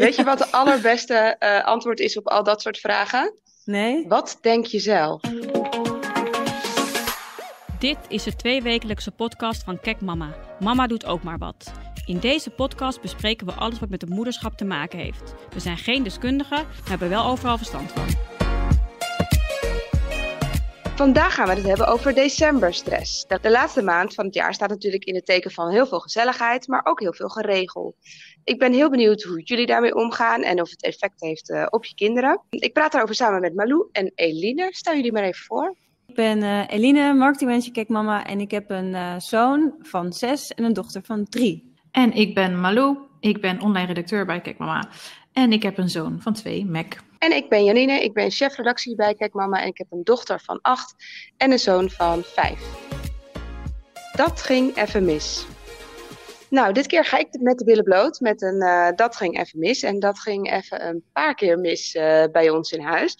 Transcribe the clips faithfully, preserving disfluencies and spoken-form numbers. Weet je wat de allerbeste uh, antwoord is op al dat soort vragen? Nee. Wat denk je zelf? Dit is de tweewekelijkse podcast van Kek Mama. Mama doet ook maar wat. In deze podcast bespreken we alles wat met het moederschap te maken heeft. We zijn geen deskundigen, maar hebben wel overal verstand van. Vandaag gaan we het hebben over decemberstress. De laatste maand van het jaar staat natuurlijk in het teken van heel veel gezelligheid, maar ook heel veel geregel. Ik ben heel benieuwd hoe jullie daarmee omgaan en of het effect heeft op je kinderen. Ik praat daarover samen met Malou en Eline. Stel jullie maar even voor. Ik ben uh, Eline, marketingmanager Kek Mama en ik heb een uh, zoon van zes en een dochter van drie. En ik ben Malou, ik ben online redacteur bij Kek Mama en ik heb een zoon van twee, Mac. En ik ben Janine, ik ben chefredactie bij Kek Mama en ik heb een dochter van acht en een zoon van vijf. Dat ging even mis. Nou, dit keer ga ik met de billen bloot met een uh, dat ging even mis. En dat ging even een paar keer mis uh, bij ons in huis.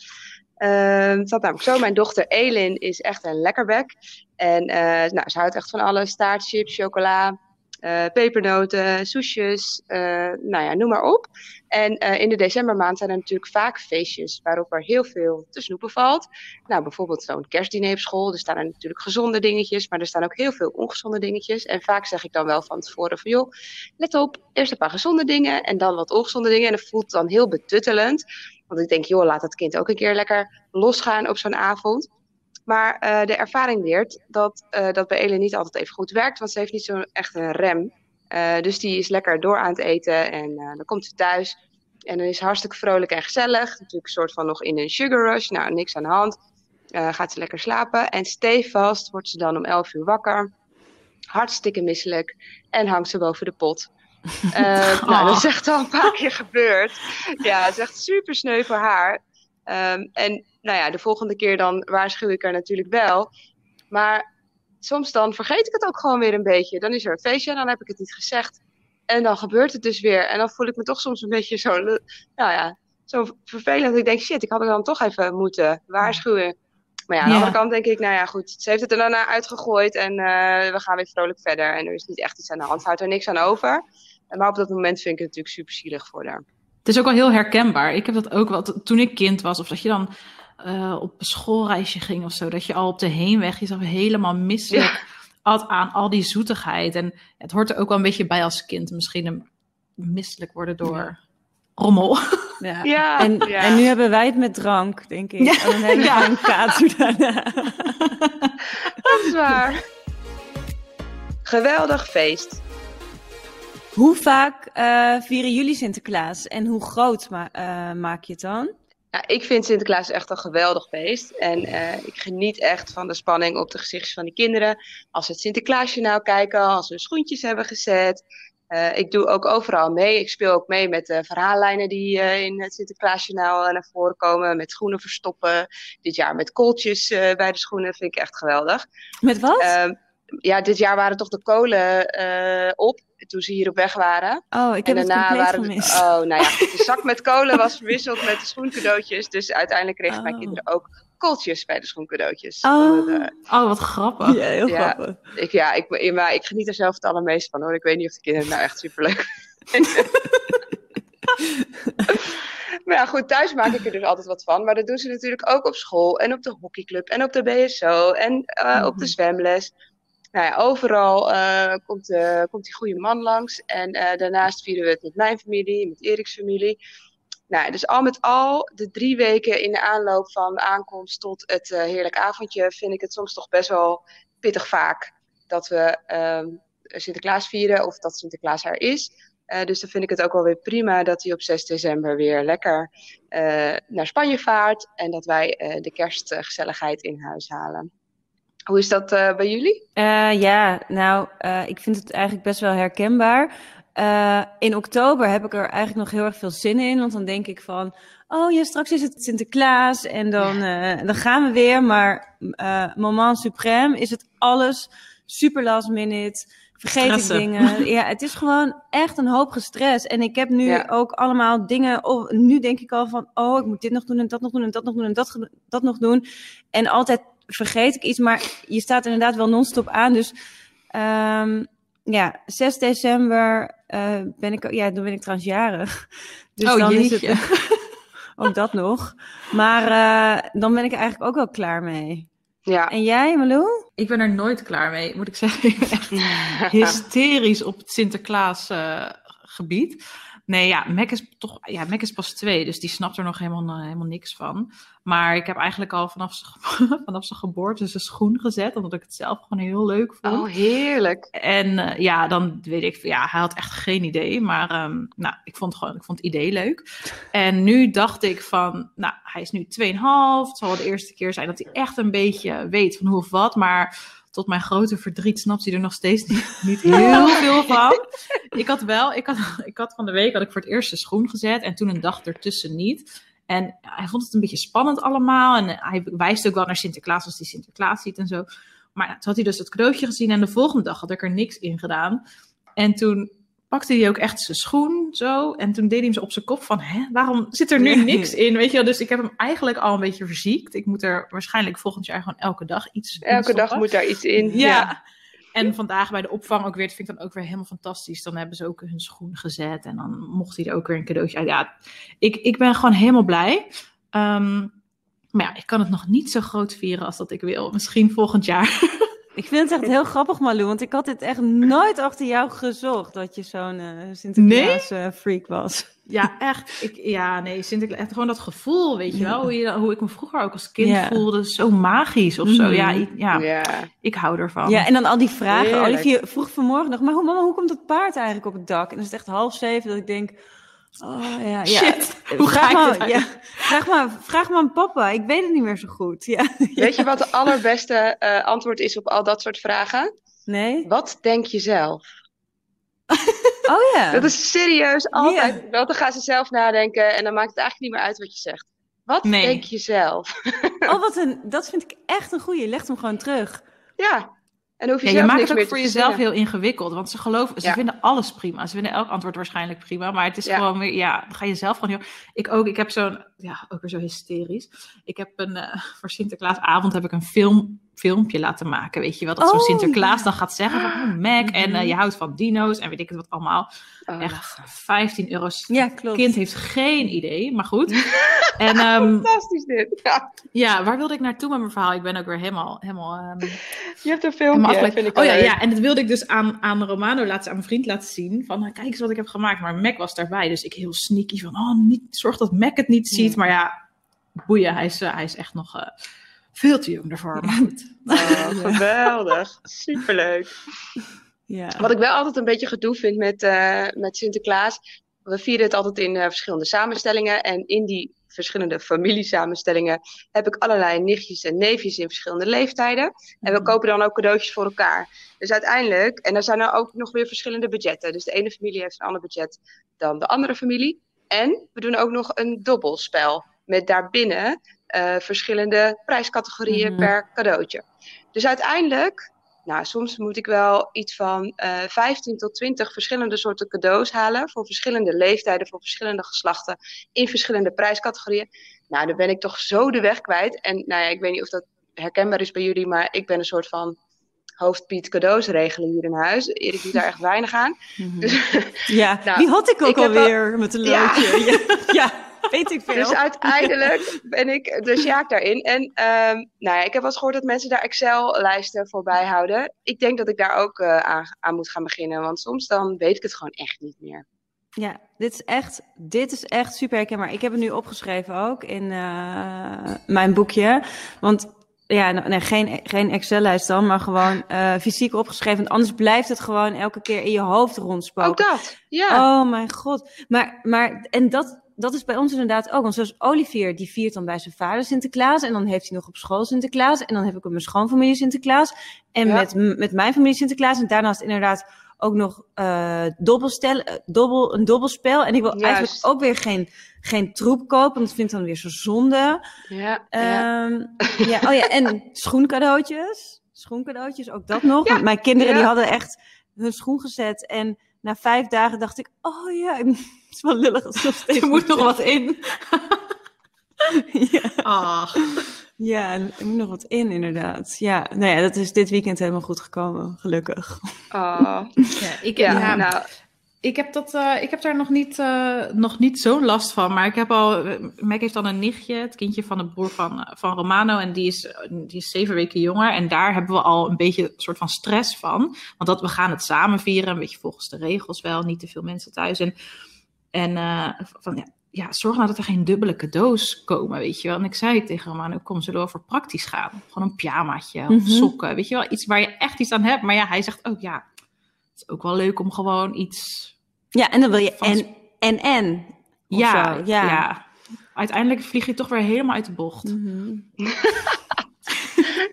Uh, het zat namelijk zo, mijn dochter Elin is echt een lekkerbek. En uh, nou, ze houdt echt van alles, taartchips, chocola, uh, pepernoten, soesjes, uh, nou ja, noem maar op. En uh, in de decembermaand zijn er natuurlijk vaak feestjes waarop er heel veel te snoepen valt. Nou, bijvoorbeeld zo'n kerstdiner op school. Er staan er natuurlijk gezonde dingetjes, maar er staan ook heel veel ongezonde dingetjes. En vaak zeg ik dan wel van tevoren van joh, let op, eerst een paar gezonde dingen en dan wat ongezonde dingen. En dat voelt dan heel betuttelend. Want ik denk, joh, laat dat kind ook een keer lekker losgaan op zo'n avond. Maar uh, de ervaring leert dat uh, dat bij Elin niet altijd even goed werkt. Want ze heeft niet zo'n echt een rem. Uh, dus die is lekker door aan het eten. En uh, dan komt ze thuis. En dan is ze hartstikke vrolijk en gezellig. Natuurlijk een soort van nog in een sugar rush. Nou, niks aan de hand. Uh, gaat ze lekker slapen. En stevast wordt ze dan om elf uur wakker. Hartstikke misselijk. En hangt ze boven de pot. Uh, oh. Nou, dat is echt al een paar keer gebeurd. Ja, het is echt super sneu voor haar. Um, en nou ja, de volgende keer dan waarschuw ik haar natuurlijk wel. Maar soms dan vergeet ik het ook gewoon weer een beetje. Dan is er een feestje en dan heb ik het niet gezegd. En dan gebeurt het dus weer. En dan voel ik me toch soms een beetje zo, nou ja, zo vervelend. Ik denk, shit, ik had het dan toch even moeten waarschuwen. Maar ja, aan de ja. andere kant denk ik, nou ja, goed. Ze heeft het er daarna uitgegooid en uh, we gaan weer vrolijk verder. En er is niet echt iets aan de hand. Ze houdt er niks aan over. Maar op dat moment vind ik het natuurlijk super zielig voor haar. Het is ook wel heel herkenbaar. Ik heb dat ook wel, toen ik kind was, of dat je dan uh, op een schoolreisje ging of zo, dat je al op de heenweg, je zag helemaal misselijk at ja. aan al die zoetigheid. En het hoort er ook wel een beetje bij als kind, misschien een misselijk worden door ja. rommel. Ja. Ja. En, ja. en nu hebben wij het met drank, denk ik. Ja. En dan hebben we ja. een kater daarna. Dat is waar. Geweldig feest. Hoe vaak uh, vieren jullie Sinterklaas en hoe groot ma- uh, maak je het dan? Nou, ik vind Sinterklaas echt een geweldig feest. En uh, ik geniet echt van de spanning op de gezichtjes van de kinderen. Als ze het Sinterklaasjournaal kijken, als ze hun schoentjes hebben gezet. Uh, ik doe ook overal mee. Ik speel ook mee met de verhaallijnen die uh, in het Sinterklaasjournaal naar voren komen. Met schoenen verstoppen. Dit jaar met kooltjes uh, bij de schoenen. Vind ik echt geweldig. Met wat? Uh, ja, dit jaar waren toch de kolen uh, op. Toen ze hier op weg waren. Oh, ik heb en daarna het waren gemist. Oh, nou ja, de zak met kolen was verwisseld met de schoencadeautjes. Dus uiteindelijk kregen oh. mijn kinderen ook kooltjes bij de schoencadeautjes. Oh, uh, oh wat grappig. Ja, heel ja, grappig. Ik, ja, ik, maar ik geniet er zelf het allermeest van hoor. Ik weet niet of de kinderen nou echt superleuk vinden. Maar ja, goed, thuis maak ik er dus altijd wat van. Maar dat doen ze natuurlijk ook op school en op de hockeyclub en op de B S O en uh, mm-hmm. op de zwemles. Nou ja, overal uh, komt, uh, komt die goede man langs. En uh, daarnaast vieren we het met mijn familie, met Eriks familie. Nou, dus al met al, de drie weken in de aanloop van aankomst tot het uh, heerlijk avondje, vind ik het soms toch best wel pittig vaak. Dat we uh, Sinterklaas vieren of dat Sinterklaas er is. Uh, dus dan vind ik het ook wel weer prima dat hij op zes december weer lekker uh, naar Spanje vaart. En dat wij uh, de kerstgezelligheid in huis halen. Hoe is dat uh, bij jullie? Uh, ja, nou, uh, ik vind het eigenlijk best wel herkenbaar. Uh, in oktober heb ik er eigenlijk nog heel erg veel zin in. Want dan denk ik van, oh ja, straks is het Sinterklaas en dan, uh, dan gaan we weer. Maar uh, moment suprême is het alles super last minute. Vergeet Stressen. Ik dingen. Ja, het is gewoon echt een hoop gestrest. En ik heb nu ja. ook allemaal dingen. Oh, nu denk ik al van, oh, ik moet dit nog doen en dat nog doen en dat nog doen en dat, dat nog doen. En altijd vergeet ik iets, maar je staat inderdaad wel non-stop aan. Dus um, ja, zes december uh, ben ik, ja, toen ben ik trouwens jarig. Dus oh, dan jeetje. Is het, ook dat nog. Maar uh, dan ben ik er eigenlijk ook wel klaar mee. Ja. En jij, Malou? Ik ben er nooit klaar mee, moet ik zeggen. Ik ben echt hysterisch op het Sinterklaas uh, gebied. Nee, ja, Mac is toch, ja, Mac is pas twee, dus die snapt er nog helemaal, uh, helemaal niks van. Maar ik heb eigenlijk al vanaf zijn vanaf zijn geboorte zijn schoen gezet, omdat ik het zelf gewoon heel leuk vond. Oh, heerlijk. En uh, ja, dan weet ik, ja, hij had echt geen idee, maar um, nou, ik vond gewoon, ik vond het idee leuk. En nu dacht ik van, nou, hij is nu twee en een half, het zal wel de eerste keer zijn dat hij echt een beetje weet van hoe of wat, maar... Tot mijn grote verdriet snapt hij er nog steeds niet, niet heel veel van. Ik had wel, ik had, ik had van de week had ik voor het eerst een schoen gezet. En toen een dag ertussen niet. En hij vond het een beetje spannend allemaal. En hij wijst ook wel naar Sinterklaas als hij Sinterklaas ziet en zo. Maar toen had hij dus dat cadeautje gezien. En de volgende dag had ik er niks in gedaan. En toen pakte hij ook echt zijn schoen zo. En toen deed hij hem zo op zijn kop van, hè, waarom zit er nu niks in? Weet je wel, dus ik heb hem eigenlijk al een beetje verziekt. Ik moet er waarschijnlijk volgend jaar gewoon elke dag iets in Elke stoppen. dag moet daar iets in, ja. ja. En vandaag bij de opvang ook weer, dat vind ik dan ook weer helemaal fantastisch. Dan hebben ze ook hun schoen gezet en dan mocht hij er ook weer een cadeautje uit. Ja, ik, ik ben gewoon helemaal blij. Um, maar ja, ik kan het nog niet zo groot vieren als dat ik wil. Misschien volgend jaar. Ik vind het echt heel grappig, Malou, want ik had dit echt nooit achter jou gezocht, dat je zo'n uh, Sinterklaas nee? uh, freak was. Ja, echt. Ik, ja, nee, Sinterklaas, echt gewoon dat gevoel, weet je wel, hoe, je, hoe ik me vroeger ook als kind yeah. voelde, zo magisch of zo. Mm. Ja, ik, ja. Yeah. ik hou ervan. Ja, en dan al die vragen. Olivier vroeg vanmorgen nog, maar hoe, mama, hoe komt dat paard eigenlijk op het dak? En dan is het echt half zeven dat ik denk, oh ja, ja. Shit, hoe ga vraag ik maar, ja, vraag, maar, vraag maar aan papa, ik weet het niet meer zo goed. Ja. Weet je wat de allerbeste uh, antwoord is op al dat soort vragen? Nee. Wat denk je zelf? Oh ja. Dat is serieus altijd, yeah. want dan gaan ze zelf nadenken en dan maakt het eigenlijk niet meer uit wat je zegt. Wat nee. denk je zelf? Oh, wat een, dat vind ik echt een goeie, leg hem gewoon terug. Ja. En hoef je, ja, je maakt het ook voor jezelf heel ingewikkeld. Want ze geloven, ze ja. vinden alles prima. Ze vinden elk antwoord waarschijnlijk prima. Maar het is ja. gewoon weer, ja, dan ga je zelf gewoon... Heel... Ik ook, ik heb zo'n, ja, ook weer zo hysterisch. Ik heb een, uh, voor Sinterklaasavond heb ik een film, filmpje laten maken. Weet je wel, dat oh, zo'n Sinterklaas ja. dan gaat zeggen van, oh, Mac, mm-hmm. en uh, je houdt van dino's en weet ik het wat allemaal. Oh, echt vijftien euro. Ja, klopt. Kind heeft geen idee, maar goed. en, um, fantastisch dit. Ja. ja, waar wilde ik naartoe met mijn verhaal? Ik ben ook weer helemaal... helemaal um, je hebt een filmpje. Ja, vind ik oh ja, ja, en dat wilde ik dus aan, aan Romano laten, aan mijn vriend laten zien. Van, nou, kijk eens wat ik heb gemaakt. Maar Mac was daarbij, dus ik heel sneaky van, oh, niet, zorg dat Mac het niet ziet. Nee. Maar ja, boeien, hij is, uh, hij is echt nog uh, veel te jong daarvoor. Maar goed. Oh, geweldig, superleuk. Ja. Wat ik wel altijd een beetje gedoe vind met, uh, met Sinterklaas. We vieren het altijd in uh, verschillende samenstellingen. En in die verschillende familiesamenstellingen heb ik allerlei nichtjes en neefjes in verschillende leeftijden. En we kopen dan ook cadeautjes voor elkaar. Dus uiteindelijk, en er zijn er ook nog weer verschillende budgetten. Dus de ene familie heeft een ander budget dan de andere familie. En we doen ook nog een dobbelspel met daarbinnen uh, verschillende prijscategorieën mm. per cadeautje. Dus uiteindelijk, nou, soms moet ik wel iets van uh, vijftien tot twintig verschillende soorten cadeaus halen. Voor verschillende leeftijden, voor verschillende geslachten. In verschillende prijscategorieën. Nou, dan ben ik toch zo de weg kwijt. En nou ja, ik weet niet of dat herkenbaar is bij jullie. Maar ik ben een soort van hoofdpiet cadeaus regelen hier in huis. Erik doet daar echt weinig aan. Mm-hmm. Dus, ja, nou, die had ik ook alweer al... met een loodje. Ja. Ja. ja. Weet ik veel. Dus uiteindelijk ben ik de sjaak daarin. En um, nou ja, ik heb wel eens gehoord dat mensen daar Excel-lijsten voor bijhouden. Ik denk dat ik daar ook uh, aan, aan moet gaan beginnen. Want soms dan weet ik het gewoon echt niet meer. Ja, dit is echt, dit is echt super herkenbaar. Ik heb het nu opgeschreven ook in uh, mijn boekje. Want ja, nee, geen, geen Excel-lijst dan, maar gewoon uh, fysiek opgeschreven. Want anders blijft het gewoon elke keer in je hoofd rondspoken. Ook dat, ja. Oh mijn god. Maar, maar en dat... Dat is bij ons inderdaad ook. Want zoals Olivier, die viert dan bij zijn vader Sinterklaas. En dan heeft hij nog op school Sinterklaas. En dan heb ik met mijn schoonfamilie Sinterklaas. En ja. met, met mijn familie Sinterklaas. En daarnaast inderdaad ook nog uh, dobbelstel, dobbel, een dobbelspel. En ik wil Juist. eigenlijk ook weer geen, geen troep kopen. Want dat vind ik dan weer zo zonde. Ja, um, ja. ja, oh ja, en schoencadeautjes. Schoencadeautjes, ook dat nog. Ja, want mijn kinderen ja. die hadden echt hun schoen gezet. En na vijf dagen dacht ik, oh ja... Het is wel lullig. Alsof er moet nog wat in. ja. Ach. ja, er moet nog wat in inderdaad. Ja, nou ja, dat is dit weekend helemaal goed gekomen, gelukkig. Oh. ja, ik, ja, ja. Nou, Ik heb, dat, uh, ik heb daar nog niet, uh, nog niet zo'n last van. Maar ik heb al. Mac heeft dan een nichtje, het kindje van de broer van, van Romano. En die is, die is zeven weken jonger. En daar hebben we al een beetje een soort van stress van. Want dat we gaan het samen vieren. Een beetje volgens de regels wel. Niet te veel mensen thuis. En, en uh, van, ja, ja, zorg nou dat er geen dubbele cadeaus komen. Weet je wel. En ik zei tegen Romano: kom, zullen we over praktisch gaan? Gewoon een pyjamaatje of mm-hmm. sokken. Weet je wel. Iets waar je echt iets aan hebt. Maar ja, hij zegt ook: ja. ook wel leuk om gewoon iets... Ja, en dan wil je van... en, en, en. Ja, ja, ja. Uiteindelijk vlieg je toch weer helemaal uit de bocht. Mm-hmm.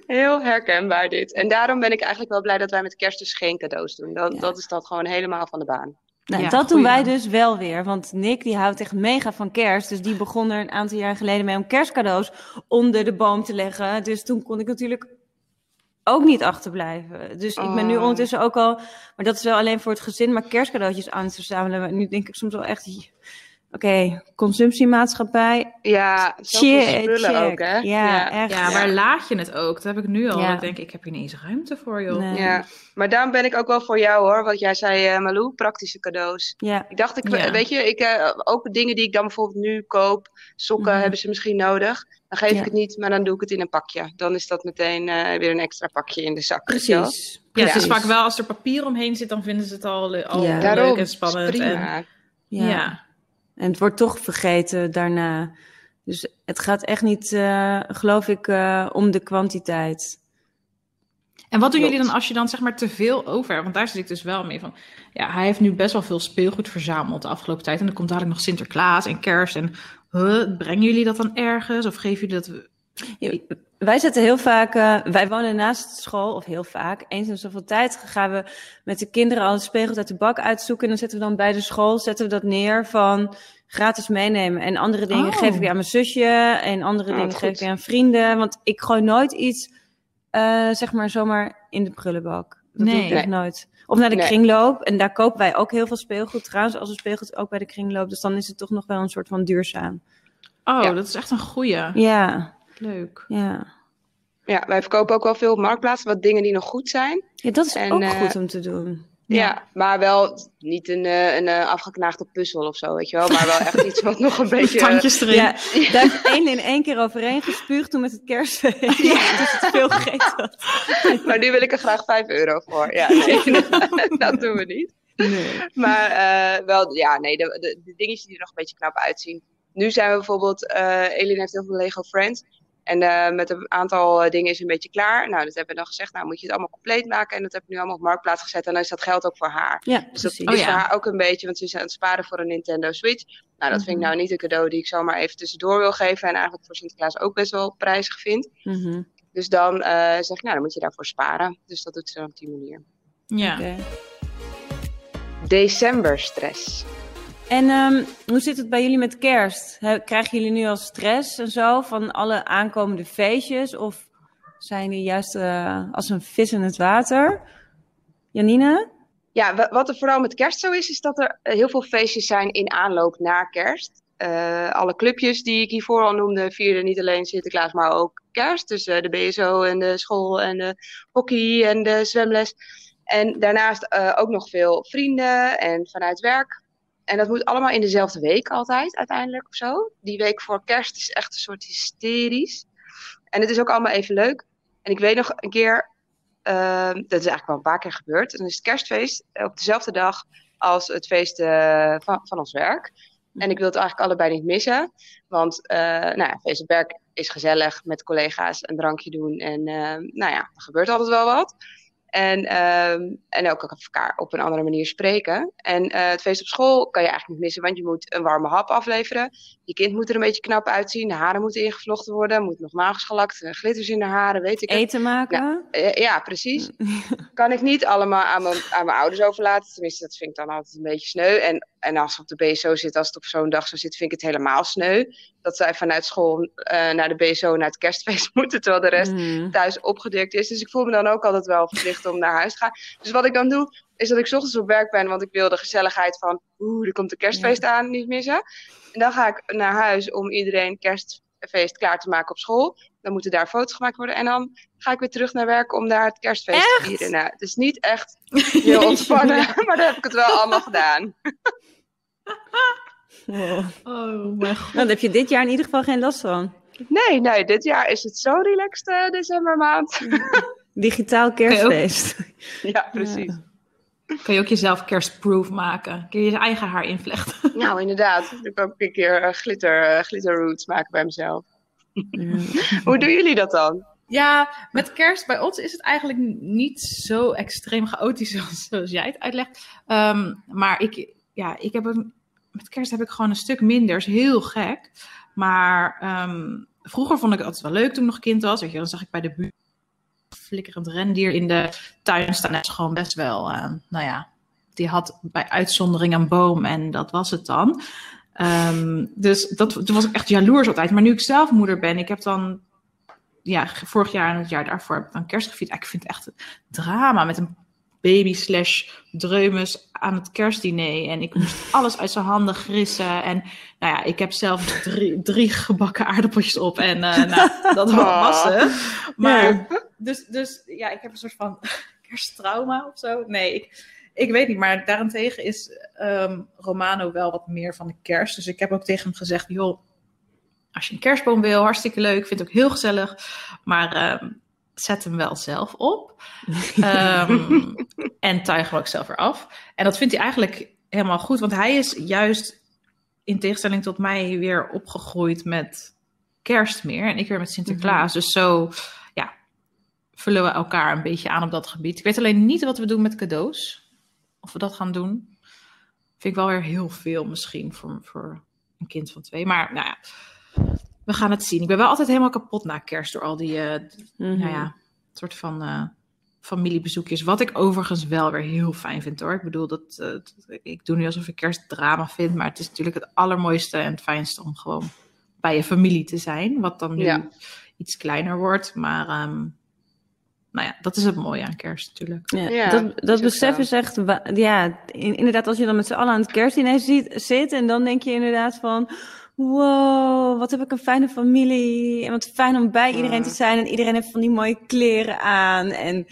Heel herkenbaar dit. En daarom ben ik eigenlijk wel blij dat wij met kerst dus geen cadeaus doen. Dat, ja. dat is dat gewoon helemaal van de baan. Nou, ja, dat doen wij man. dus wel weer. Want Nick die houdt echt mega van kerst. Dus die begon er een aantal jaar geleden mee om kerstcadeaus onder de boom te leggen. Dus toen kon ik natuurlijk... ook niet achterblijven. Dus oh. ik ben nu ondertussen ook al... maar dat is wel alleen voor het gezin... maar kerstcadeautjes aan te verzamelen. Maar nu denk ik soms wel echt... oké, okay, consumptiemaatschappij... Ja, zoveel spullen check. ook, hè? Ja, ja. echt. Ja, waar ja. laat je het ook? Dat heb ik nu al. Ja. Ik denk, ik heb hier niet eens ruimte voor, joh. Nee. Ja, maar daarom ben ik ook wel voor jou, hoor. Want jij zei, uh, Malou, praktische cadeaus. Ja. Ik dacht, ik, ja. weet je... Ik, uh, ook dingen die ik dan bijvoorbeeld nu koop... sokken mm. hebben ze misschien nodig... Dan geef ja. ik het niet, maar dan doe ik het in een pakje. Dan is dat meteen uh, weer een extra pakje in de zak. Precies. Ja, precies. Ja, het is vaak wel als er papier omheen zit, dan vinden ze het al, al ja. leuk Daarom, en spannend. Prima. En, ja. ja. En het wordt toch vergeten daarna. Dus het gaat echt niet, uh, geloof ik, uh, om de kwantiteit. En wat doen Klopt. jullie dan als je dan zeg maar te veel over hebt? Want daar zit ik dus wel mee van. Ja, hij heeft nu best wel veel speelgoed verzameld de afgelopen tijd. En dan komt dadelijk nog Sinterklaas en kerst en... Huh, brengen jullie dat dan ergens? Of geven jullie dat... Ja, wij zetten heel vaak... Uh, wij wonen naast school, of heel vaak. Eens in zoveel tijd gaan we met de kinderen al speelgoed uit de bak uitzoeken. En dan zetten we dan bij de school zetten we dat neer van gratis meenemen. En andere dingen oh. geef ik weer aan mijn zusje. En andere oh, dingen geef goed. ik weer aan vrienden. Want ik gooi nooit iets, uh, zeg maar, zomaar in de prullenbak. Dat nee. doe ik echt nee. nooit. Of naar de nee. kringloop. En daar kopen wij ook heel veel speelgoed. Trouwens, als we speelgoed ook bij de kringloop. Dus dan is het toch nog wel een soort van duurzaam. Oh, ja. dat is echt een goeie. Ja. Leuk. Ja. Ja, wij verkopen ook wel veel op Marktplaats. Wat dingen die nog goed zijn. Ja, dat is en, ook uh, goed om te doen. Ja, ja, maar wel niet een, een, een afgeknaagde puzzel of zo, weet je wel. Maar wel echt iets wat nog een beetje... Tandjes erin. Ja, daar is één in één keer overheen gespuugd toen met het kerstfeest. Ja. Dus het veel gegeten had. Maar nu wil ik er graag vijf euro voor. Ja, nee, ja. dat doen we niet. Nee. Maar uh, wel, ja, nee, de, de, de dingetjes die er nog een beetje knap uitzien. Nu zijn we bijvoorbeeld... Uh, Elin heeft heel veel Lego Friends. En uh, met een aantal uh, dingen is een beetje klaar. Nou, dat hebben we dan gezegd. Nou, moet je het allemaal compleet maken. En dat heb ik nu allemaal op Marktplaats gezet. En dan is dat geld ook voor haar. Ja, dus dat oh, is ja. voor haar ook een beetje. Want ze is aan het sparen voor een Nintendo Switch. Nou, dat mm-hmm. vind ik nou niet een cadeau die ik zomaar even tussendoor wil geven. En eigenlijk voor Sinterklaas ook best wel prijzig vind. Mm-hmm. Dus dan uh, zeg ik, nou, dan moet je daarvoor sparen. Dus dat doet ze dan op die manier. Ja. Okay. Decemberstress. En um, hoe zit het bij jullie met kerst? He, krijgen jullie nu al stress en zo van alle aankomende feestjes? Of zijn die juist uh, als een vis in het water? Janine? Ja, wat er vooral met kerst zo is, is dat er heel veel feestjes zijn in aanloop naar kerst. Uh, alle clubjes die ik hiervoor al noemde vierden niet alleen Sinterklaas, maar ook kerst. Dus uh, de B S O en de school en de hockey en de zwemles. En daarnaast uh, ook nog veel vrienden en vanuit werk. En dat moet allemaal in dezelfde week altijd uiteindelijk of zo. Die week voor kerst is echt een soort hysterisch. En het is ook allemaal even leuk. En ik weet nog een keer, uh, dat is eigenlijk wel een paar keer gebeurd. En dan is het kerstfeest op dezelfde dag als het feest uh, van, van ons werk. En ik wil het eigenlijk allebei niet missen. Want uh, nou ja, feest op werk is gezellig met collega's een drankje doen. En uh, nou ja, er gebeurt altijd wel wat. En, uh, en ook elkaar op een andere manier spreken. En uh, het feest op school kan je eigenlijk niet missen, want je moet een warme hap afleveren. Je kind moet er een beetje knap uitzien. De haren moeten ingevlochten worden. Moet nog nagelakt, glitters in de haren, weet ik Eten het. maken? Nou, uh, ja, precies. Kan ik niet allemaal aan mijn, aan mijn ouders overlaten. Tenminste, dat vind ik dan altijd een beetje sneu. En, en als het op de B S O zit, als het op zo'n dag zo zit, vind ik het helemaal sneu. Dat zij vanuit school uh, naar de B S O, naar het kerstfeest moeten, terwijl de rest mm. thuis opgedirkt is. Dus ik voel me dan ook altijd wel verplicht om naar huis te gaan. Dus wat ik dan doe, is dat ik 's ochtends op werk ben, want ik wil de gezelligheid van, oeh, er komt een kerstfeest ja. aan, niet missen. En dan ga ik naar huis om iedereen kerst feest klaar te maken op school. Dan moeten daar foto's gemaakt worden. En dan ga ik weer terug naar werk om daar het kerstfeest echt? te vieren. Nou, het is niet echt heel ontspannen, ja. maar daar heb ik het wel allemaal gedaan. Wow. Oh mijn god. Dan heb je dit jaar in ieder geval geen last van. Nee, nee, dit jaar is het zo relaxed uh, decembermaand. Digitaal kerstfeest. Ook... Ja, precies. Ja. Kun je ook jezelf kerstproof maken? Kun je je eigen haar invlechten? Nou, inderdaad. Ik heb ook een keer glitter, uh, glitter roots maken bij mezelf. Ja. Hoe doen jullie dat dan? Ja, met kerst bij ons is het eigenlijk niet zo extreem chaotisch zoals jij het uitlegt. Um, maar ik, ja, ik heb een, met kerst heb ik gewoon een stuk minder. Dat is heel gek. Maar um, vroeger vond ik het altijd wel leuk toen ik nog kind was. Weet je, dan zag ik bij de buurt flikkerend rendier in de tuin staan. Dat is gewoon best wel, uh, nou ja, die had bij uitzondering een boom en dat was het dan. Um, dus dat, toen was ik echt jaloers altijd. Maar nu ik zelf moeder ben, ik heb dan, ja, vorig jaar en het jaar daarvoor heb ik dan kerst gevierd. Ik vind het echt een drama met een baby slash dreumes aan het kerstdiner. En ik moest alles uit zijn handen grissen. En nou ja, ik heb zelf drie, drie gebakken aardappeltjes op. En uh, nou, dat was het. Maar ja. Dus, dus ja, ik heb een soort van kersttrauma of zo. Nee, ik, ik weet niet. Maar daarentegen is um, Romano wel wat meer van de kerst. Dus ik heb ook tegen hem gezegd, joh, als je een kerstboom wil, hartstikke leuk. Ik vind het ook heel gezellig. Maar... Um, zet hem wel zelf op. Um, en tuig hem ook zelf weer af. En dat vindt hij eigenlijk helemaal goed. Want hij is juist, in tegenstelling tot mij, weer opgegroeid met kerst meer. En ik weer met Sinterklaas. Mm-hmm. Dus zo ja, vullen we elkaar een beetje aan op dat gebied. Ik weet alleen niet wat we doen met cadeaus. Of we dat gaan doen. Vind ik wel weer heel veel misschien voor, voor een kind van twee. Maar nou ja... We gaan het zien. Ik ben wel altijd helemaal kapot na kerst door al die uh, mm-hmm. nou ja, soort van uh, familiebezoekjes. Wat ik overigens wel weer heel fijn vind hoor. Ik bedoel, dat, uh, dat ik doe nu alsof ik kerstdrama vind. Maar het is natuurlijk het allermooiste en het fijnste om gewoon bij je familie te zijn. Wat dan nu ja. iets kleiner wordt. Maar um, nou ja, dat is het mooie aan kerst natuurlijk. Ja, ja, dat dat besef is echt... Ja, inderdaad als je dan met z'n allen aan het kerstdiner ziet, zit. En dan denk je inderdaad van... Wow, wat heb ik een fijne familie. En wat fijn om bij iedereen te zijn. En iedereen heeft van die mooie kleren aan. En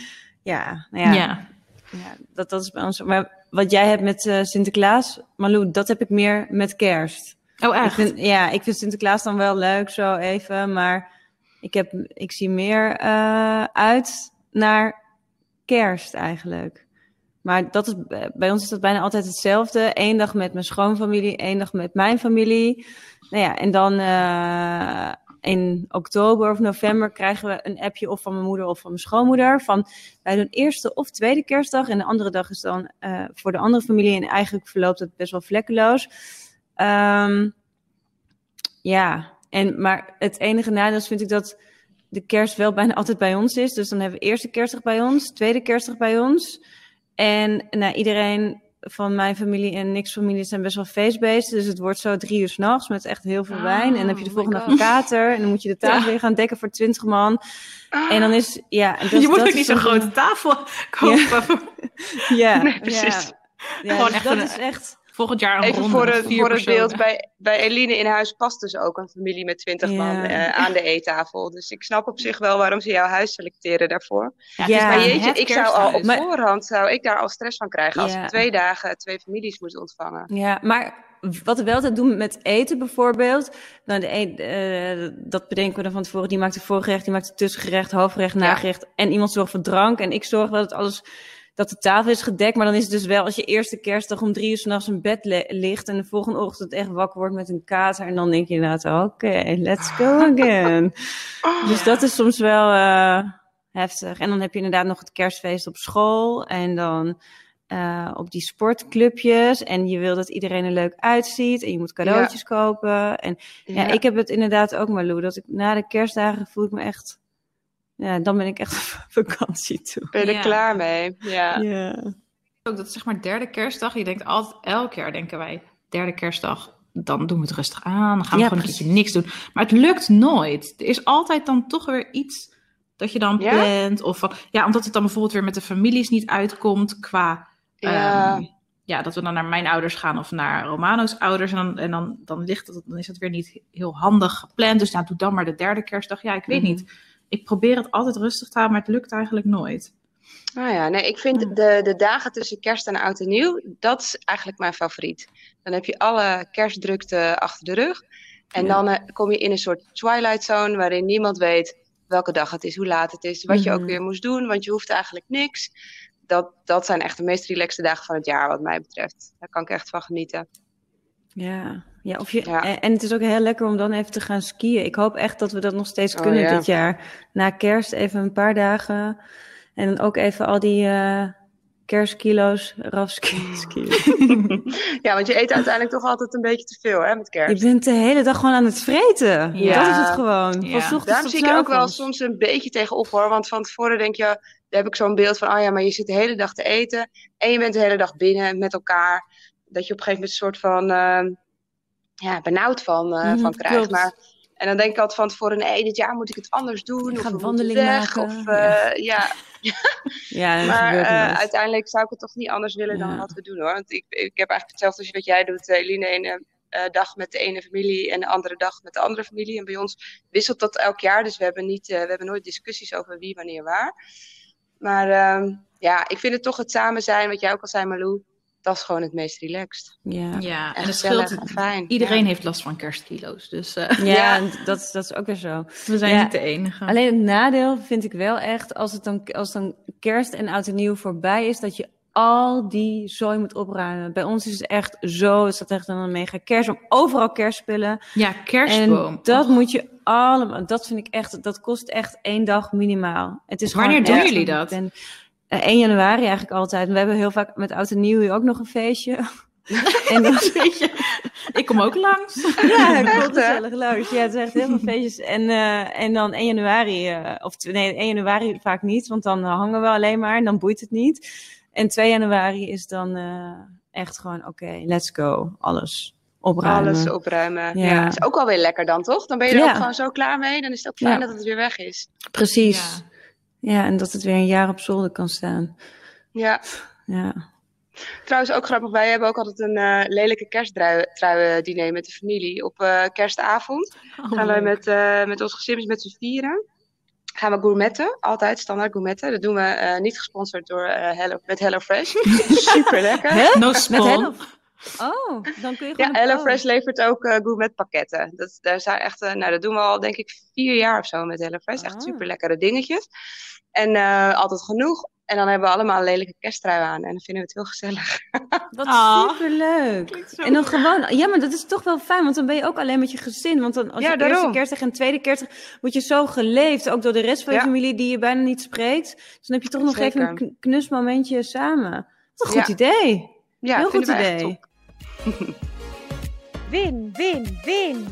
ja, nou ja. ja. ja dat, dat is bij ons. Maar wat jij hebt met uh, Sinterklaas, Malou, dat heb ik meer met kerst. Oh, echt? Ik vind, ja, ik vind Sinterklaas dan wel leuk, zo even. Maar ik, heb, ik zie meer uh, uit naar kerst eigenlijk. Maar dat is, bij ons is dat bijna altijd hetzelfde. Eén dag met mijn schoonfamilie, één dag met mijn familie. Nou ja, en dan uh, in oktober of november krijgen we een appje of van mijn moeder of van mijn schoonmoeder. Van wij doen eerste of tweede kerstdag. En de andere dag is dan uh, voor de andere familie. En eigenlijk verloopt het best wel vlekkeloos. Um, ja, en, maar het enige nadeel vind ik dat de kerst wel bijna altijd bij ons is. Dus dan hebben we eerste kerstdag bij ons, tweede kerstdag bij ons... En nou, iedereen van mijn familie en Nick's familie zijn best wel feestbeesten. Dus het wordt zo drie uur 's nachts met echt heel veel wijn. Oh, en dan heb je de volgende dag een kater. En dan moet je de tafel ja. weer gaan dekken voor twintig man. Ah. En dan is... ja. Dat, je dat moet ook niet zo'n grote tafel kopen. Ja, ja. Nee, precies. Ja. Ja, dus echt dat een, is echt... Volgend jaar een Even ronde, voor, het, voor het beeld, bij, bij Eline in huis past dus ook een familie met twintig ja. man uh, aan de eettafel. Dus ik snap op zich wel waarom ze jouw huis selecteren daarvoor. Ja, ja, dus, maar jeetje, ik zou al op maar, voorhand zou ik daar al stress van krijgen als ja. ik twee dagen twee families moet ontvangen. Ja, maar wat we wel altijd doen met eten bijvoorbeeld, nou de een, uh, dat bedenken we dan van tevoren. Die maakt het voorgerecht, die maakt het tussengerecht, hoofdgerecht, nagerecht ja. en iemand zorgt voor drank en ik zorg dat het alles... dat de tafel is gedekt, maar dan is het dus wel... als je eerste kerstdag om drie uur 's nachts in bed le- ligt... en de volgende ochtend echt wakker wordt met een kater... en dan denk je inderdaad, oké, okay, let's go again. Oh, dus ja. dat is soms wel uh, heftig. En dan heb je inderdaad nog het kerstfeest op school... en dan uh, op die sportclubjes... en je wil dat iedereen er leuk uitziet... en je moet cadeautjes ja. kopen. En ja. ja, ik heb het inderdaad ook, Malou... dat ik na de kerstdagen voel ik me echt... Ja, dan ben ik echt op vakantie toe. Ben je er ja. klaar mee? Ja. ja. Ook dat zeg maar derde kerstdag. Je denkt altijd, elk jaar denken wij, derde kerstdag. Dan doen we het rustig aan. Dan gaan we ja, gewoon precies. een keertje niks doen. Maar het lukt nooit. Er is altijd dan toch weer iets dat je dan ja? plant. Of van, ja, omdat het dan bijvoorbeeld weer met de families niet uitkomt qua... Ja. Um, ja, dat we dan naar mijn ouders gaan of naar Romano's ouders. En dan, en dan, dan ligt het, dan is het weer niet heel handig gepland. Dus nou, doe dan maar de derde kerstdag. Ja, ik weet mm-hmm. niet. Ik probeer het altijd rustig te houden, maar het lukt eigenlijk nooit. Nou ja, nee, ik vind de, de dagen tussen kerst en oud en nieuw, dat is eigenlijk mijn favoriet. Dan heb je alle kerstdrukte achter de rug. En ja. dan uh, kom je in een soort twilight zone waarin niemand weet welke dag het is, hoe laat het is, wat mm-hmm. je ook weer moest doen, want je hoeft eigenlijk niks. Dat, dat zijn echt de meest relaxte dagen van het jaar wat mij betreft. Daar kan ik echt van genieten. Ja, ja, of je, ja. en het is ook heel lekker om dan even te gaan skiën. Ik hoop echt dat we dat nog steeds oh, kunnen ja. dit jaar. Na kerst even een paar dagen. En dan ook even al die uh, kerstkilo's eraf skiën. Ja, want je eet uiteindelijk toch altijd een beetje te veel hè, met kerst. Je bent de hele dag gewoon aan het vreten. Ja. Dat is het gewoon. Ja. Van ochtends Daarom zie ik er ook wel soms een beetje tegenop hoor. Want van tevoren denk je... Dan heb ik zo'n beeld van, oh ja, maar je zit de hele dag te eten. En je bent de hele dag binnen met elkaar. Dat je op een gegeven moment een soort van uh, ja, benauwd van, uh, mm, van krijgt. Maar, en dan denk ik altijd van tevoren, nee, dit jaar moet ik het anders doen. Ik ga een wandeling maken. Of, uh, ja. Ja. Ja, maar uh, uiteindelijk zou ik het toch niet anders willen ja. dan wat we doen hoor. Want ik, ik heb eigenlijk hetzelfde als wat jij doet, Eline. Een uh, dag met de ene familie en de andere dag met de andere familie. En bij ons wisselt dat elk jaar. Dus we hebben, niet, uh, we hebben nooit discussies over wie, wanneer, waar. Maar uh, ja, ik vind het toch het samen zijn, wat jij ook al zei, Marlou, dat is gewoon het meest relaxed. Ja, ja en, en het scheelt fijn. Iedereen ja. heeft last van kerstkilo's. Dus, uh, ja, ja. Dat, dat is ook weer zo. We zijn ja. niet de enige. Alleen het nadeel vind ik wel echt, als het dan, als dan kerst en oud en nieuw voorbij is, dat je al die zooi moet opruimen. Bij ons is het echt zo, het staat echt een mega kerstboom. Overal kerstspullen. Ja, kerstboom. En dat oh. moet je allemaal, dat vind ik echt, dat kost echt één dag minimaal. Het is Wanneer doen echt, jullie dat? En, uh, één januari eigenlijk altijd. We hebben heel vaak met oud en nieuw ook nog een feestje. En dan, weet je, ik kom ook langs. Ja, ik vond het gezellig langs. Ja, het is echt heel veel feestjes. En, uh, en dan één januari, uh, of nee, één januari vaak niet, want dan hangen we alleen maar en dan boeit het niet. En twee januari is dan uh, echt gewoon, oké, okay, let's go. Alles opruimen. Alles opruimen. Ja. Ja, is ook alweer lekker dan, toch? Dan ben je er ja. ook gewoon zo klaar mee. Dan is het ook fijn ja. dat het weer weg is. Precies. Ja. ja, en dat het weer een jaar op zolder kan staan. Ja. Ja. Trouwens, ook grappig. Wij hebben ook altijd een uh, lelijke kerstdruien-diner met de familie. Op uh, kerstavond oh, gaan wij met, uh, met onze gezinnen, met z'n vieren. Gaan we gourmetten, altijd standaard gourmetten. Dat doen we uh, niet gesponsord door uh, Hello, met HelloFresh. Super lekker. Huh? No spon. Oh, dan kun je gewoon... Ja, HelloFresh levert ook uh, gourmetpakketten. Dat, daar zijn echt, uh, nou, dat doen we al denk ik vier jaar of zo met HelloFresh. Oh. Echt super lekkere dingetjes. En uh, altijd genoeg. En dan hebben we allemaal een lelijke kersttrui aan. En dan vinden we het heel gezellig. Wat oh, superleuk. En dan gewoon... Ja, maar dat is toch wel fijn. Want dan ben je ook alleen met je gezin. Want dan als ja, je daarom. Eerste kerstdag en tweede kerstdag... word je zo geleefd. Ook door de rest van je ja. familie die je bijna niet spreekt. Dus dan heb je toch nog Zeker. even een knus momentje samen. Wat een goed ja. idee. Ja, heel goed idee. Win, win, win.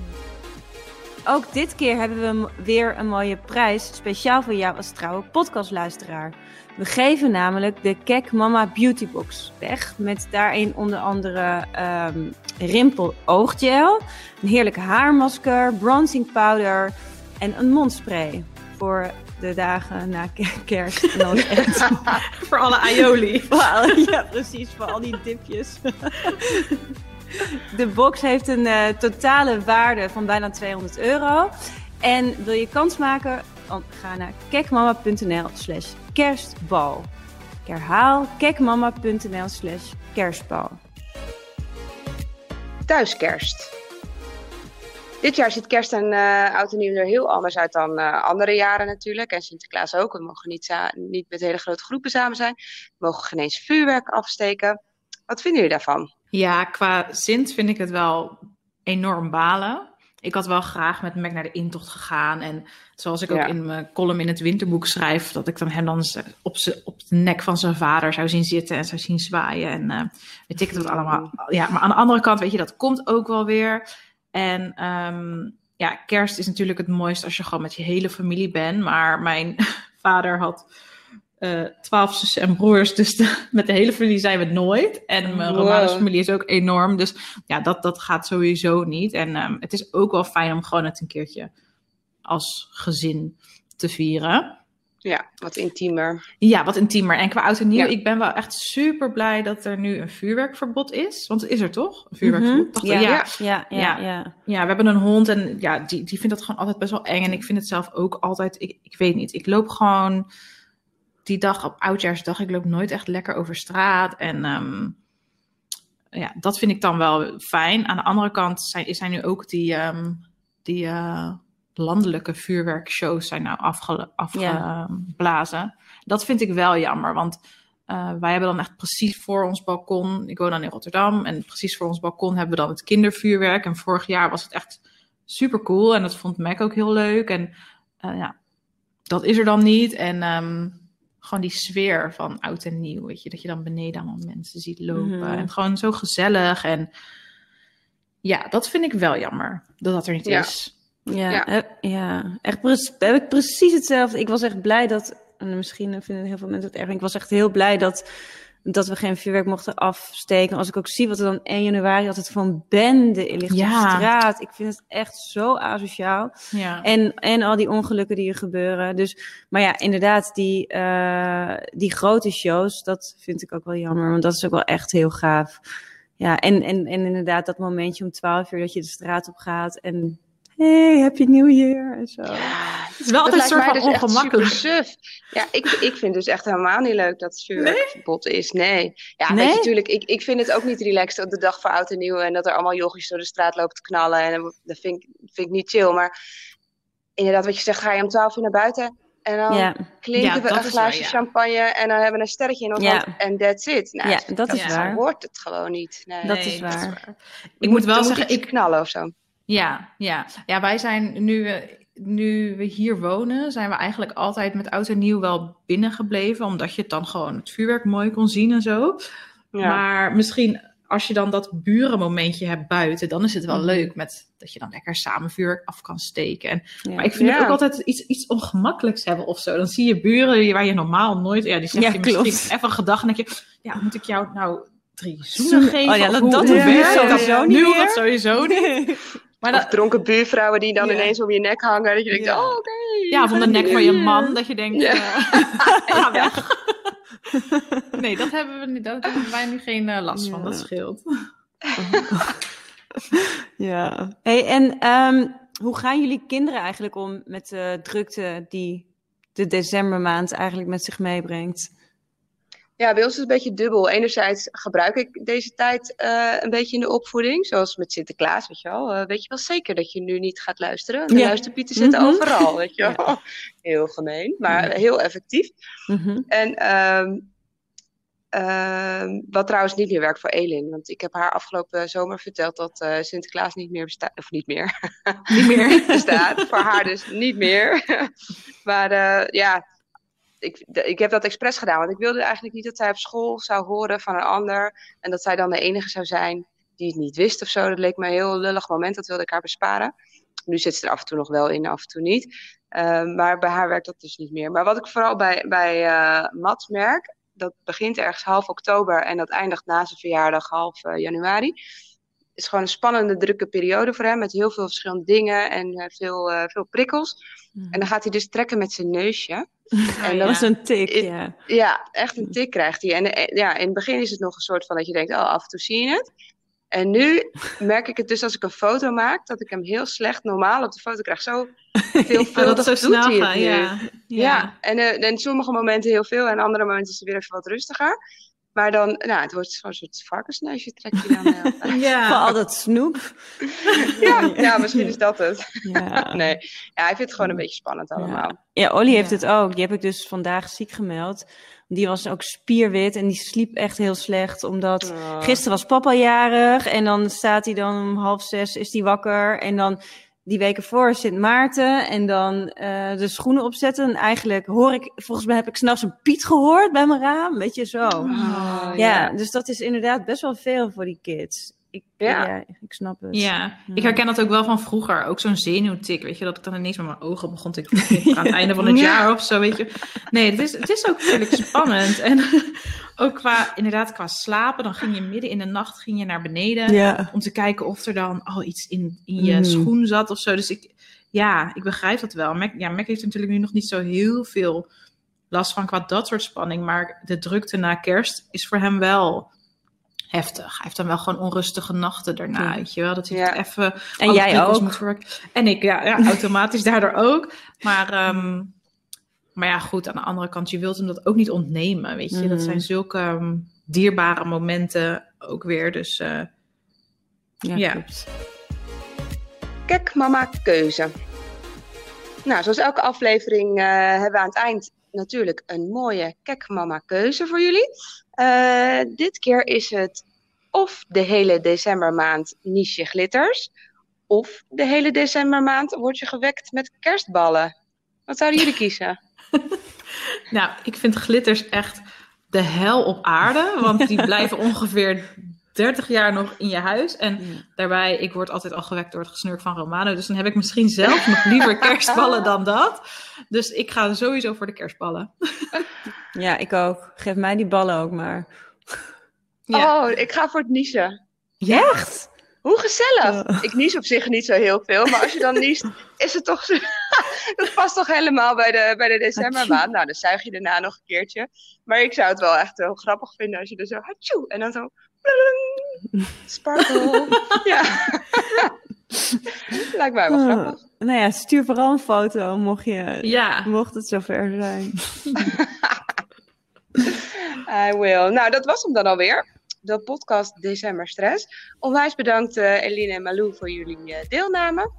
Ook dit keer hebben we weer een mooie prijs. Speciaal voor jou als trouwe podcastluisteraar. We geven namelijk de Kek Mama Beauty Box weg. Met daarin onder andere um, rimpel ooggel, een heerlijke haarmasker, bronzing powder en een mondspray. Voor de dagen na kerst. Voor alle aioli. Ja, precies. Voor al die dipjes. De box heeft een uh, totale waarde van bijna tweehonderd euro. En wil je kans maken? Ga naar kekmama.nl slash kerstbal. Ik herhaal kekmama.nl slash kerstbal. Thuiskerst. Dit jaar ziet kerst en uh, oud en nieuw er heel anders uit dan uh, andere jaren natuurlijk. En Sinterklaas ook. We mogen niet, za- niet met hele grote groepen samen zijn. We mogen geen eens vuurwerk afsteken. Wat vinden jullie daarvan? Ja, qua Sint vind ik het wel enorm balen. Ik had wel graag met Mac naar de intocht gegaan. En zoals ik ook ja. in mijn column in het winterboek schrijf... dat ik dan hem dan op, z- op de nek van zijn vader zou zien zitten... en zou zien zwaaien. En uh, weet ik dat allemaal. Ja, maar aan de andere kant, weet je, dat komt ook wel weer. En um, ja, kerst is natuurlijk het mooist als je gewoon met je hele familie bent. Maar mijn vader had... Uh, twaalf zussen en broers, dus de, met de hele familie zijn we nooit. En mijn wow. Romano's familie is ook enorm, dus ja, dat, dat gaat sowieso niet. En um, het is ook wel fijn om gewoon het een keertje als gezin te vieren. Ja, wat intiemer. Ja, wat intiemer. En qua oud en nieuw, ja. Ik ben wel echt super blij dat er nu een vuurwerkverbod is. Want het is er toch? Een vuurwerkverbod. Mm-hmm. ja, ja. Ja, ja, ja. Ja, ja, we hebben een hond en ja, die, die vindt dat gewoon altijd best wel eng. En ik vind het zelf ook altijd, ik, ik weet niet, ik loop gewoon die dag op oudjaarsdag, ik loop nooit echt lekker over straat. En um, ja, dat vind ik dan wel fijn. Aan de andere kant zijn, zijn nu ook die... Um, die uh, landelijke vuurwerkshows zijn nou afge- afgeblazen. Ja. Dat vind ik wel jammer, want uh, wij hebben dan echt precies voor ons balkon... Ik woon dan in Rotterdam en precies voor ons balkon hebben we dan het kindervuurwerk. En vorig jaar was het echt supercool en dat vond Mac ook heel leuk. En uh, ja, dat is er dan niet. En um, gewoon die sfeer van oud en nieuw, weet je. Dat je dan beneden allemaal mensen ziet lopen. Mm-hmm. En gewoon zo gezellig en... Ja, dat vind ik wel jammer, dat dat er niet ja. is. Ja, ja. Heb, ja. echt pre- heb ik precies hetzelfde. Ik was echt blij dat, en misschien vinden heel veel mensen het erg, ik was echt heel blij dat, dat we geen vuurwerk mochten afsteken. Als ik ook zie wat er dan één januari altijd van bende ligt ja. op straat. Ik vind het echt zo asociaal. Ja. En, en al die ongelukken die er gebeuren. Dus, maar ja, inderdaad, die, uh, die grote shows, dat vind ik ook wel jammer. Want dat is ook wel echt heel gaaf. Ja, en, en, en inderdaad dat momentje om twaalf uur dat je de straat op gaat en hey, happy new year en zo. Ja, het is wel altijd een soort van dus ongemakkelijk. Suf. Ja, ik, ik vind dus echt helemaal niet leuk dat het vuurwerkverbod nee? is. Nee. Ja, nee? Weet je, natuurlijk, ik, ik vind het ook niet relaxed op de dag van oud en nieuw en dat er allemaal jochies door de straat lopen te knallen. En dat vind ik, vind ik niet chill, maar inderdaad wat je zegt, ga je om twaalf uur naar buiten... En dan ja. klinken ja, we een glaasje waar, ja. champagne en dan hebben we een sterretje in ons hand ja. en that's it. Nou, ja, dat is waar. Dan wordt het gewoon niet. Nee, dat, is waar. dat is waar. Ik moet, moet wel zeggen... Moet ik knallen of zo. Ja, ja. ja wij zijn nu, nu we hier wonen, zijn we eigenlijk altijd met oud en nieuw wel binnengebleven. Omdat je het dan gewoon het vuurwerk mooi kon zien en zo. Ja. Maar misschien... Als je dan dat burenmomentje hebt buiten, dan is het wel leuk met dat je dan lekker samen vuurwerk af kan steken. En, ja. Maar ik vind ja. het ook altijd iets, iets ongemakkelijks hebben of zo. Dan zie je buren waar je normaal nooit... Ja, die zegt ja, je klopt. Misschien even een gedachte en denk je... Ja, moet ik jou nou drie zoenen Zo- geven? Oh ja, dat, dat, ja, ja, sowieso ja. Niet nu, dat sowieso niet. Maar dat, of dronken buurvrouwen die dan ja. ineens om je nek hangen. Dat je denkt, ja. oh oké. Okay, ja, van de nek van je man, dat je denkt... Ja. Uh, ja. Nee, dat hebben we niet, dat hebben wij nu geen uh, last ja. van, dat scheelt. ja. Hey, en um, hoe gaan jullie kinderen eigenlijk om met de drukte die de decembermaand eigenlijk met zich meebrengt? Ja, bij ons is het een beetje dubbel. Enerzijds gebruik ik deze tijd uh, een beetje in de opvoeding. Zoals met Sinterklaas, weet je wel. Uh, weet je wel zeker dat je nu niet gaat luisteren? De ja. luisterpieten zitten mm-hmm. overal, weet je wel. Ja. Heel gemeen, maar mm-hmm. heel effectief. Mm-hmm. En um, um, wat trouwens niet meer werkt voor Elin. Want ik heb haar afgelopen zomer verteld dat uh, Sinterklaas niet meer bestaat. Of niet meer. Niet meer bestaat. Voor haar dus niet meer. maar uh, ja... Ik, ik heb dat expres gedaan, want ik wilde eigenlijk niet dat zij op school zou horen van een ander. En dat zij dan de enige zou zijn die het niet wist of zo. Dat leek me een heel lullig moment, dat wilde ik haar besparen. Nu zit ze er af en toe nog wel in, af en toe niet. Uh, maar bij haar werkt dat dus niet meer. Maar wat ik vooral bij, bij uh, Mats merk, dat begint ergens half oktober en dat eindigt na zijn verjaardag half uh, januari. Het is gewoon een spannende, drukke periode voor hem met heel veel verschillende dingen en uh, veel, uh, veel prikkels. Mm. En dan gaat hij dus trekken met zijn neusje. Oh, en dat is ja. een tik, it, ja. Ja, echt een tik krijgt hij. En ja, in het begin is het nog een soort van dat je denkt, oh, af en toe zie je het. En nu merk ik het dus als ik een foto maak, dat ik hem heel slecht normaal op de foto krijg. Zo veel veel oh, dat zo snel gaat, ja. ja. Ja, en uh, in sommige momenten heel veel en andere momenten is het weer even wat rustiger. Maar dan, nou, het wordt zo'n soort varkensneusje trek je dan de hele tijd. Ja. Voor al dat snoep. ja, ja, misschien is dat het. Ja. nee, ja, hij vindt het gewoon een beetje spannend allemaal. Ja, ja Olly ja. heeft het ook. Die heb ik dus vandaag ziek gemeld. Die was ook spierwit en die sliep echt heel slecht. Omdat oh. gisteren was papa jarig en dan staat hij dan om half zes, is hij wakker. En dan die weken voor is Sint Maarten en dan uh, de schoenen opzetten. En eigenlijk hoor ik, volgens mij heb ik 's nachts een piet gehoord bij mijn raam. Weet je, zo. Oh, ja, ja, dus dat is inderdaad best wel veel voor die kids. Ik, ja. ja, ik snap het. Ja, ik herken dat ook wel van vroeger. Ook zo'n zenuwtik, weet je, dat ik dan ineens met mijn ogen begon te knippen aan het einde van het ja. jaar of zo, weet je. Nee, het is, het is ook natuurlijk spannend. En ook qua, inderdaad, qua slapen, dan ging je midden in de nacht ging je naar beneden ja. om te kijken of er dan al oh, iets in, in je mm. schoen zat of zo. Dus ik, ja, ik begrijp dat wel. Mac, ja, Mac heeft natuurlijk nu nog niet zo heel veel last van qua dat soort spanning. Maar de drukte na kerst is voor hem wel heftig. Hij heeft dan wel gewoon onrustige nachten daarna, ja. weet je wel. Dat hij ja. even... En jij ook. Moet verwerken. En ik, ja, ja automatisch daardoor ook. Maar, um, maar ja, goed, aan de andere kant, je wilt hem dat ook niet ontnemen, weet je. Mm. Dat zijn zulke um, dierbare momenten ook weer, dus... Uh, ja, ja. Klopt. Kek Mama Keuze. Nou, zoals elke aflevering uh, hebben we aan het eind natuurlijk een mooie Kek Mama Keuze voor jullie. Uh, dit keer is het of de hele decembermaand niche je glitters, of de hele decembermaand word je gewekt met kerstballen. Wat zouden jullie kiezen? Nou, ik vind glitters echt de hel op aarde, want die blijven ongeveer dertig jaar nog in je huis. En ja. daarbij, ik word altijd al gewekt door het gesnurk van Romano. Dus dan heb ik misschien zelf nog liever kerstballen dan dat. Dus ik ga sowieso voor de kerstballen. Ja, ik ook. Geef mij die ballen ook maar. Ja. Oh, ik ga voor het niezen. Ja? Echt? Hoe gezellig. Oh. Ik nies op zich niet zo heel veel. Maar als je dan niest, is het toch... Dat past toch helemaal bij de, bij de decembermaand. Nou, dan zuig je daarna nog een keertje. Maar ik zou het wel echt heel grappig vinden als je er zo... Hatsjoe, en dan zo... Sparkle. Ja. Lijkt mij wel oh. grappig. Nou ja, stuur vooral een foto, mocht, je, ja. mocht het zover zijn. I will. Nou, dat was hem dan alweer. De podcast December Stress. Onwijs bedankt uh, Eline en Malou voor jullie uh, deelname.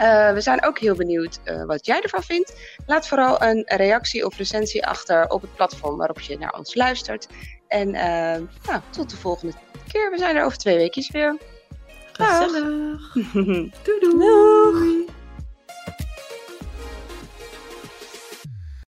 Uh, we zijn ook heel benieuwd uh, wat jij ervan vindt. Laat vooral een reactie of recensie achter op het platform waarop je naar ons luistert. En uh, nou, tot de volgende keer. We zijn er over twee weekjes weer. Gezellig. Doei doei. Doei.